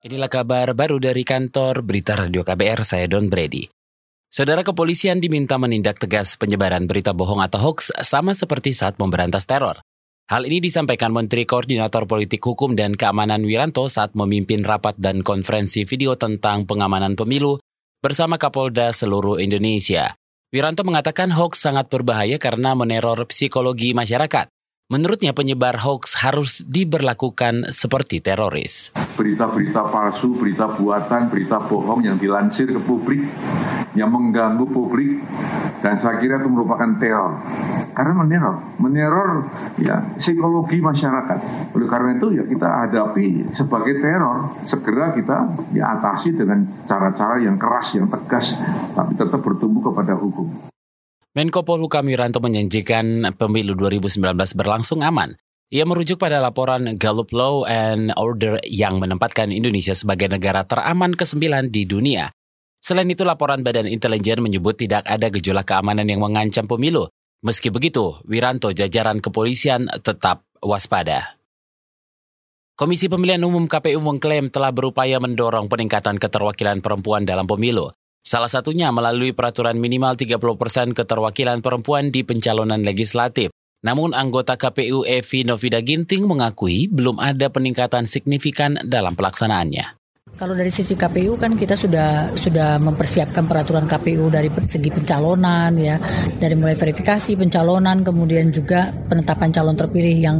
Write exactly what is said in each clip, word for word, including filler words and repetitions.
Inilah kabar baru dari kantor Berita Radio K B R, saya Don Brady. Saudara, kepolisian diminta menindak tegas penyebaran berita bohong atau hoax sama seperti saat memberantas teror. Hal ini disampaikan Menteri Koordinator Politik Hukum dan Keamanan Wiranto saat memimpin rapat dan konferensi video tentang pengamanan pemilu bersama Kapolda seluruh Indonesia. Wiranto mengatakan hoax sangat berbahaya karena meneror psikologi masyarakat. Menurutnya penyebar hoax harus diberlakukan seperti teroris. Berita-berita palsu, berita buatan, berita bohong yang dilansir ke publik, yang mengganggu publik, dan saya kira itu merupakan teror. Karena meneror, meneror ya, psikologi masyarakat. Oleh karena itu ya kita hadapi sebagai teror. Segera kita ya, atasi dengan cara-cara yang keras, yang tegas, tapi tetap bertumbuh kepada hukum. Menko Polhukam Wiranto menjanjikan pemilu dua ribu sembilan belas berlangsung aman. Ia merujuk pada laporan Gallup Law and Order yang menempatkan Indonesia sebagai negara teraman kesembilan di dunia. Selain itu, laporan Badan Intelijen menyebut tidak ada gejolak keamanan yang mengancam pemilu. Meski begitu, Wiranto jajaran kepolisian tetap waspada. Komisi Pemilihan Umum K P U mengklaim telah berupaya mendorong peningkatan keterwakilan perempuan dalam pemilu. Salah satunya melalui peraturan minimal tiga puluh persen keterwakilan perempuan di pencalonan legislatif. Namun anggota K P U Evi Novida Ginting mengakui belum ada peningkatan signifikan dalam pelaksanaannya. Kalau dari sisi K P U kan kita sudah sudah mempersiapkan peraturan K P U dari segi pencalonan ya, dari mulai verifikasi pencalonan, kemudian juga penetapan calon terpilih yang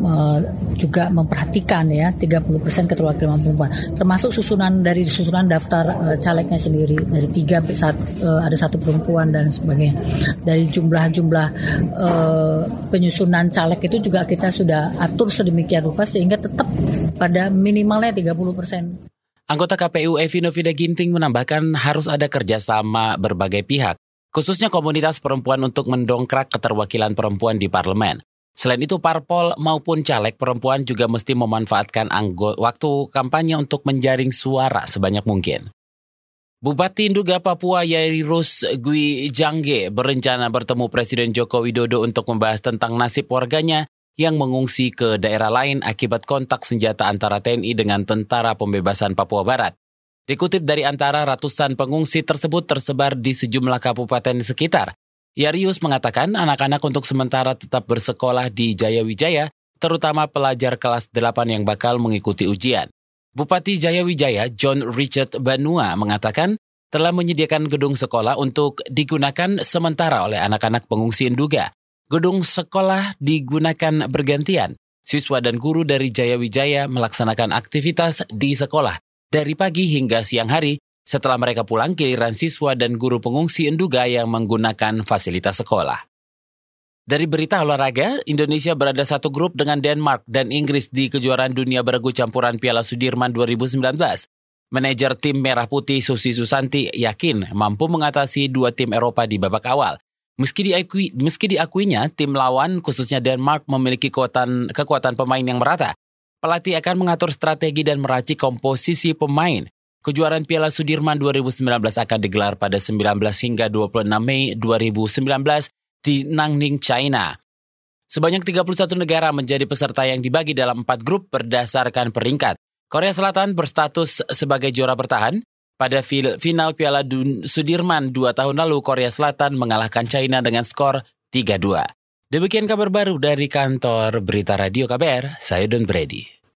uh, juga memperhatikan ya tiga puluh persen keterwakilan perempuan, termasuk susunan dari susunan daftar uh, calegnya sendiri dari tiga uh, ada satu perempuan dan sebagainya. Dari jumlah-jumlah uh, penyusunan caleg itu juga kita sudah atur sedemikian rupa sehingga tetap pada minimalnya tiga puluh persen. Anggota K P U Evi Novida Ginting menambahkan harus ada kerjasama berbagai pihak, khususnya komunitas perempuan untuk mendongkrak keterwakilan perempuan di parlemen. Selain itu, parpol maupun caleg perempuan juga mesti memanfaatkan anggota waktu kampanye untuk menjaring suara sebanyak mungkin. Bupati Nduga Papua Yairus Gwijangge berencana bertemu Presiden Joko Widodo untuk membahas tentang nasib warganya yang mengungsi ke daerah lain akibat kontak senjata antara T N I dengan Tentara Pembebasan Papua Barat. Dikutip dari antara ratusan pengungsi tersebut tersebar di sejumlah kabupaten di sekitar. Yairus mengatakan anak-anak untuk sementara tetap bersekolah di Jayawijaya, terutama pelajar kelas delapan yang bakal mengikuti ujian. Bupati Jayawijaya John Richard Banua mengatakan telah menyediakan gedung sekolah untuk digunakan sementara oleh anak-anak pengungsi Nduga. Gedung sekolah digunakan bergantian. Siswa dan guru dari Jayawijaya melaksanakan aktivitas di sekolah dari pagi hingga siang hari. Setelah mereka pulang, giliran siswa dan guru pengungsi Nduga yang menggunakan fasilitas sekolah. Dari berita olahraga, Indonesia berada satu grup dengan Denmark dan Inggris di kejuaraan dunia beregu campuran Piala Sudirman dua ribu sembilan belas. Manajer tim Merah Putih Susi Susanti yakin mampu mengatasi dua tim Eropa di babak awal. Meski diakui, meski diakuinya, tim lawan khususnya Denmark memiliki kekuatan, kekuatan pemain yang merata. Pelatih akan mengatur strategi dan meracik komposisi pemain. Kejuaraan Piala Sudirman dua ribu sembilan belas akan digelar pada sembilan belas hingga dua puluh enam Mei dua ribu sembilan belas di Nanning, China. Sebanyak tiga puluh satu negara menjadi peserta yang dibagi dalam empat grup berdasarkan peringkat. Korea Selatan berstatus sebagai juara bertahan. Pada final Piala Sudirman dua tahun lalu, Korea Selatan mengalahkan China dengan skor tiga dua. Demikian kabar baru dari kantor Berita Radio K B R, saya Don Brady.